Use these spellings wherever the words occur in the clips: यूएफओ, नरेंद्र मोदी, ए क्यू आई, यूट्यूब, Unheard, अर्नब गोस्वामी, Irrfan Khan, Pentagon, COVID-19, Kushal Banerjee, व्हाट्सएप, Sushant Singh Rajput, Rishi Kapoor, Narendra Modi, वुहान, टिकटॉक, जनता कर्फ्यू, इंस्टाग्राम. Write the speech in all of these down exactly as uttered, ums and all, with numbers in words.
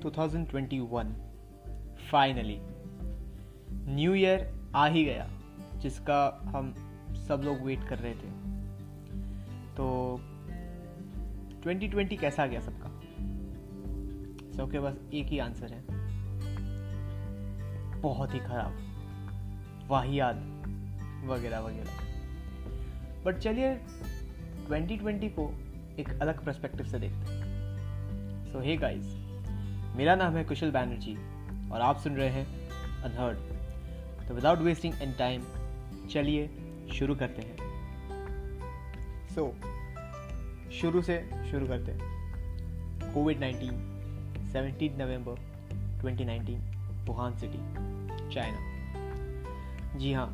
twenty twenty-one finally new year आ ही गया, जिसका हम सब लोग वेट कर रहे थे। तो twenty twenty कैसा गया सबका? सबके पास एक ही आंसर है, बहुत ही खराब, वाहियात वगैरह वगैरह। बट चलिए twenty twenty को एक अलग पर्सपेक्टिव से देखते हैं। सो हे गाइस, मेरा नाम है कुशल बैनर्जी और आप सुन रहे हैं अनहर्ड। तो विदाउट वेस्टिंग एनी टाइम चलिए शुरू करते हैं। सो so, शुरू से शुरू करते हैं। Covid nineteen, seventeenth November twenty nineteen, वुहान city, China. जी हाँ,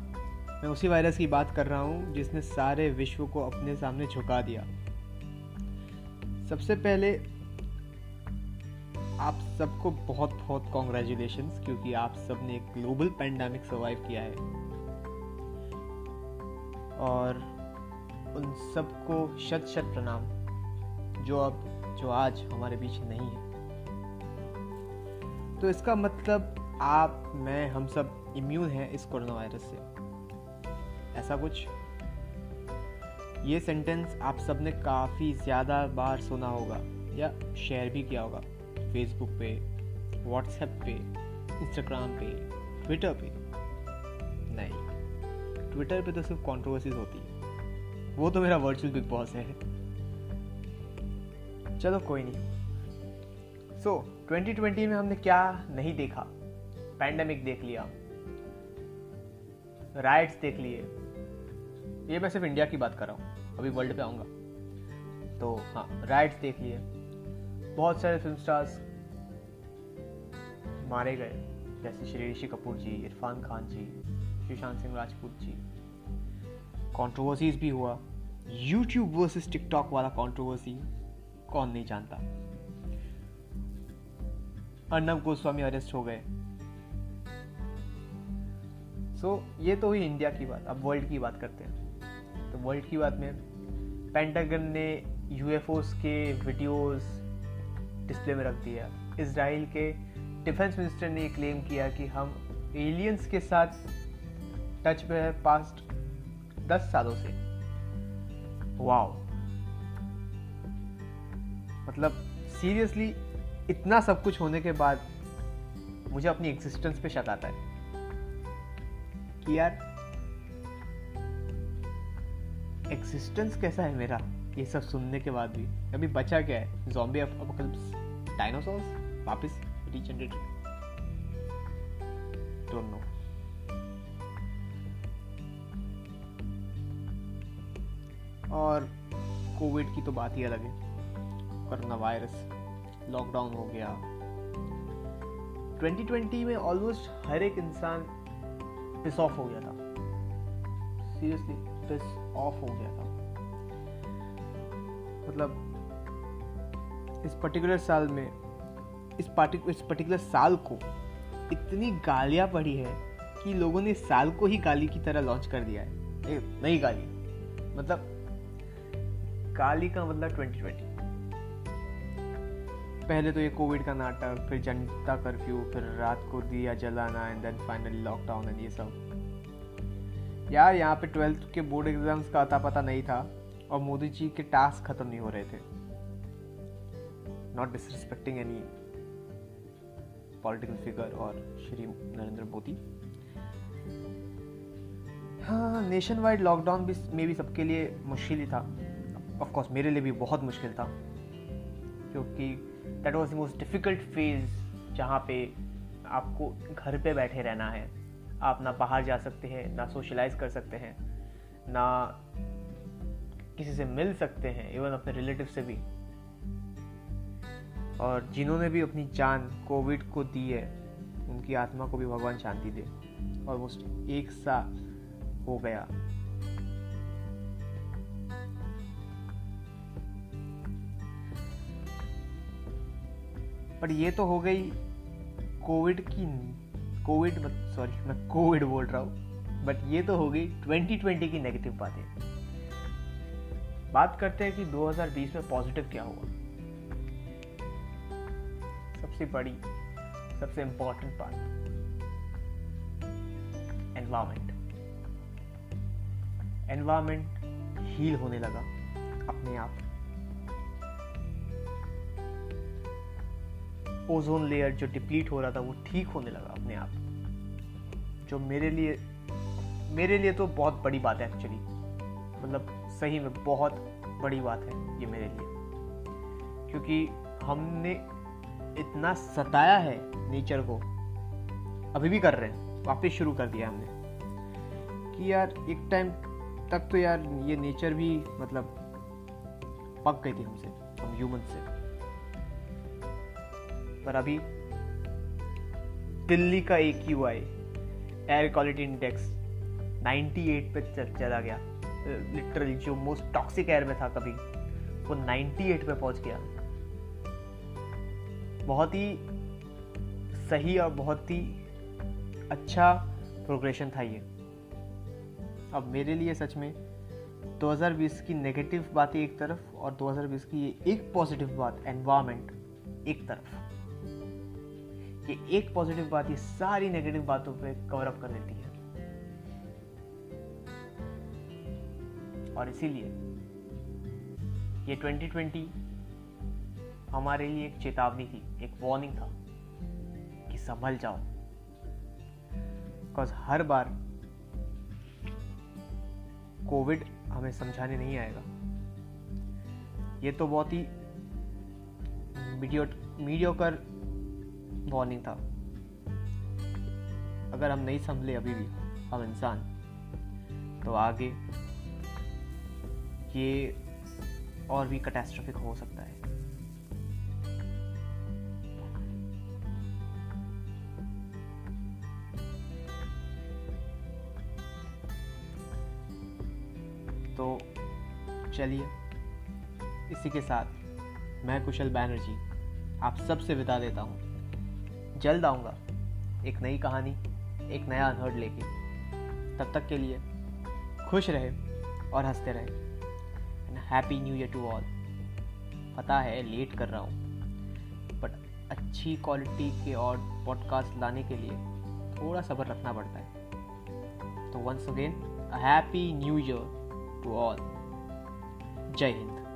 मैं उसी वायरस की बात कर रहा हूँ जिसने सारे विश्व को अपने सामने झुका दिया। सबसे पहले आप सबको बहुत बहुत कॉन्ग्रेचुलेशंस, क्योंकि आप सबने एक ग्लोबल पैंडेमिक सर्वाइव किया है और उन सबको शत शत प्रणाम जो अब जो आज हमारे बीच नहीं है। तो इसका मतलब आप, मैं, हम सब इम्यून हैं इस कोरोना वायरस से, ऐसा कुछ। ये सेंटेंस आप सबने काफ़ी ज़्यादा बार सुना होगा या शेयर भी किया होगा, फेसबुक पे, व्हाट्सएप पे, इंस्टाग्राम पे, ट्विटर पे। नहीं, ट्विटर पे तो सिर्फ कंट्रोवर्सीज होती है, वो तो मेरा वर्चुअल बिग बॉस है। चलो कोई नहीं। सो so, twenty twenty में हमने क्या नहीं देखा? पैंडेमिक देख लिया, राइट्स देख लिए। ये मैं सिर्फ इंडिया की बात कर रहा हूँ, अभी वर्ल्ड पे आऊँगा। तो हाँ, राइट्स देख लिए, बहुत सारे फिल्म स्टार्स मारे गए, जैसे श्री ऋषि कपूर जी, इरफान खान जी, सुशांत सिंह राजपूत जी। कंट्रोवर्सीज भी हुआ, यूट्यूब वर्सेस टिकटॉक वाला कंट्रोवर्सी कौन नहीं जानता। अर्नब गोस्वामी अरेस्ट हो गए। सो so, ये तो ही इंडिया की बात। अब वर्ल्ड की बात करते हैं। तो वर्ल्ड की बात में पेंटागन ने यूएफओस के वीडियोज़ डिस्प्ले में रख दिया। इसराइल के डिफेंस मिनिस्टर ने क्लेम किया कि हम एलियंस के साथ टच में है पास्ट दस सालों से। वाओ, मतलब सीरियसली इतना सब कुछ होने के बाद मुझे अपनी एग्जिस्टेंस पे शक आता है कि यार एग्जिस्टेंस कैसा है मेरा, ये सब सुनने के बाद भी। अभी बचा क्या है? ज़ॉम्बी अपोकैलिप्स, डायनासोर्स वापस रीजनरेट, डोंट नो। और कोविड की तो बात ही अलग है, कोरोना वायरस, लॉकडाउन हो गया। twenty twenty में ऑलमोस्ट हर एक इंसान पिस ऑफ हो गया था, सीरियसली पिस ऑफ हो गया था। मतलब इस पर्टिकुलर साल में इस पार्टिक इस पर्टिकुलर साल को इतनी गालियाँ पड़ी है कि लोगों ने इस साल को ही गाली की तरह लॉन्च कर दिया है। ए, नहीं, गाली मतलब गाली का मतलब twenty twenty। पहले तो ये कोविड का नाटक, फिर जनता कर्फ्यू, फिर रात को दिया जलाना, and then finally lockdown and ये सब। यार यहाँ पे ट्वेल्थ के बोर्ड एग्जाम्स का अता पता नहीं था और मोदी जी के टास्क खत्म नहीं हो रहे थे। Not disrespecting any political figure और श्री नरेंद्र मोदी। हाँ, नेशन वाइड लॉकडाउन भी में भी सबके लिए मुश्किल ही था। ऑफ कोर्स मेरे लिए भी बहुत मुश्किल था, क्योंकि that was the most difficult phase जहाँ पे आपको घर पे बैठे रहना है। आप ना बाहर जा सकते हैं, ना सोशलाइज कर सकते हैं, ना किसी से मिल सकते हैं, इवन अपने रिलेटिव से भी। और जिन्होंने भी अपनी जान कोविड को दी है, उनकी आत्मा को भी भगवान शांति दे। ऑलमोस्ट एक साल हो गया। पर ये तो हो गई कोविड की कोविड सॉरी मैं कोविड बोल रहा हूँ बट ये तो हो गई twenty twenty की नेगेटिव बातें। बात करते हैं कि twenty twenty में पॉजिटिव क्या हुआ। सबसे बड़ी सबसे important part environment environment heal होने लगा अपने आप। ओजोन लेयर जो डिप्लीट हो रहा था वो ठीक होने लगा अपने आप, जो मेरे लिए मेरे लिए तो बहुत बड़ी बात है एक्चुअली, मतलब सही में बहुत बड़ी बात है ये मेरे लिए, क्योंकि हमने इतना सताया है नेचर को, अभी भी कर रहे हैं, वापस शुरू कर दिया हमने कि यार एक टाइम तक तो यार ये नेचर भी मतलब पक गई थी हमसे, हम ह्यूमन से। पर अभी दिल्ली का ए क्यू आई air quality index अट्ठानवे पे चला गया, लिटरली जो मोस्ट टॉक्सिक एयर में था कभी वो अट्ठानवे पे पहुंच गया। बहुत ही सही और बहुत ही अच्छा प्रोग्रेशन था ये। अब मेरे लिए सच में दो हज़ार बीस की नेगेटिव बातें एक तरफ और दो हज़ार बीस की ये एक पॉजिटिव बात एनवायरमेंट एक तरफ, ये एक पॉजिटिव बात ये सारी नेगेटिव बातों पे कवर अप कर देती है। और इसीलिए ये ट्वेंटी ट्वेंटी हमारे लिए एक चेतावनी थी, एक वार्निंग था कि संभल जाओ, बिकॉज हर बार कोविड हमें समझाने नहीं आएगा। ये तो बहुत ही मीडियोकर वार्निंग था। अगर हम नहीं संभले अभी भी हम इंसान, तो आगे ये और भी कैटास्ट्रोफिक हो सकता है। तो चलिए इसी के साथ मैं कुशल बैनर्जी आप सब से विदा देता हूँ। जल्द आऊँगा एक नई कहानी, एक नया अनहर्ड लेके। तब तक के लिए खुश रहे और हंसते रहे। Happy new year to all. पता है लेट कर रहा हूँ, बट अच्छी क्वालिटी के और पॉडकास्ट लाने के लिए थोड़ा सब्र रखना पड़ता है। तो once again happy new year to all. जय हिंद।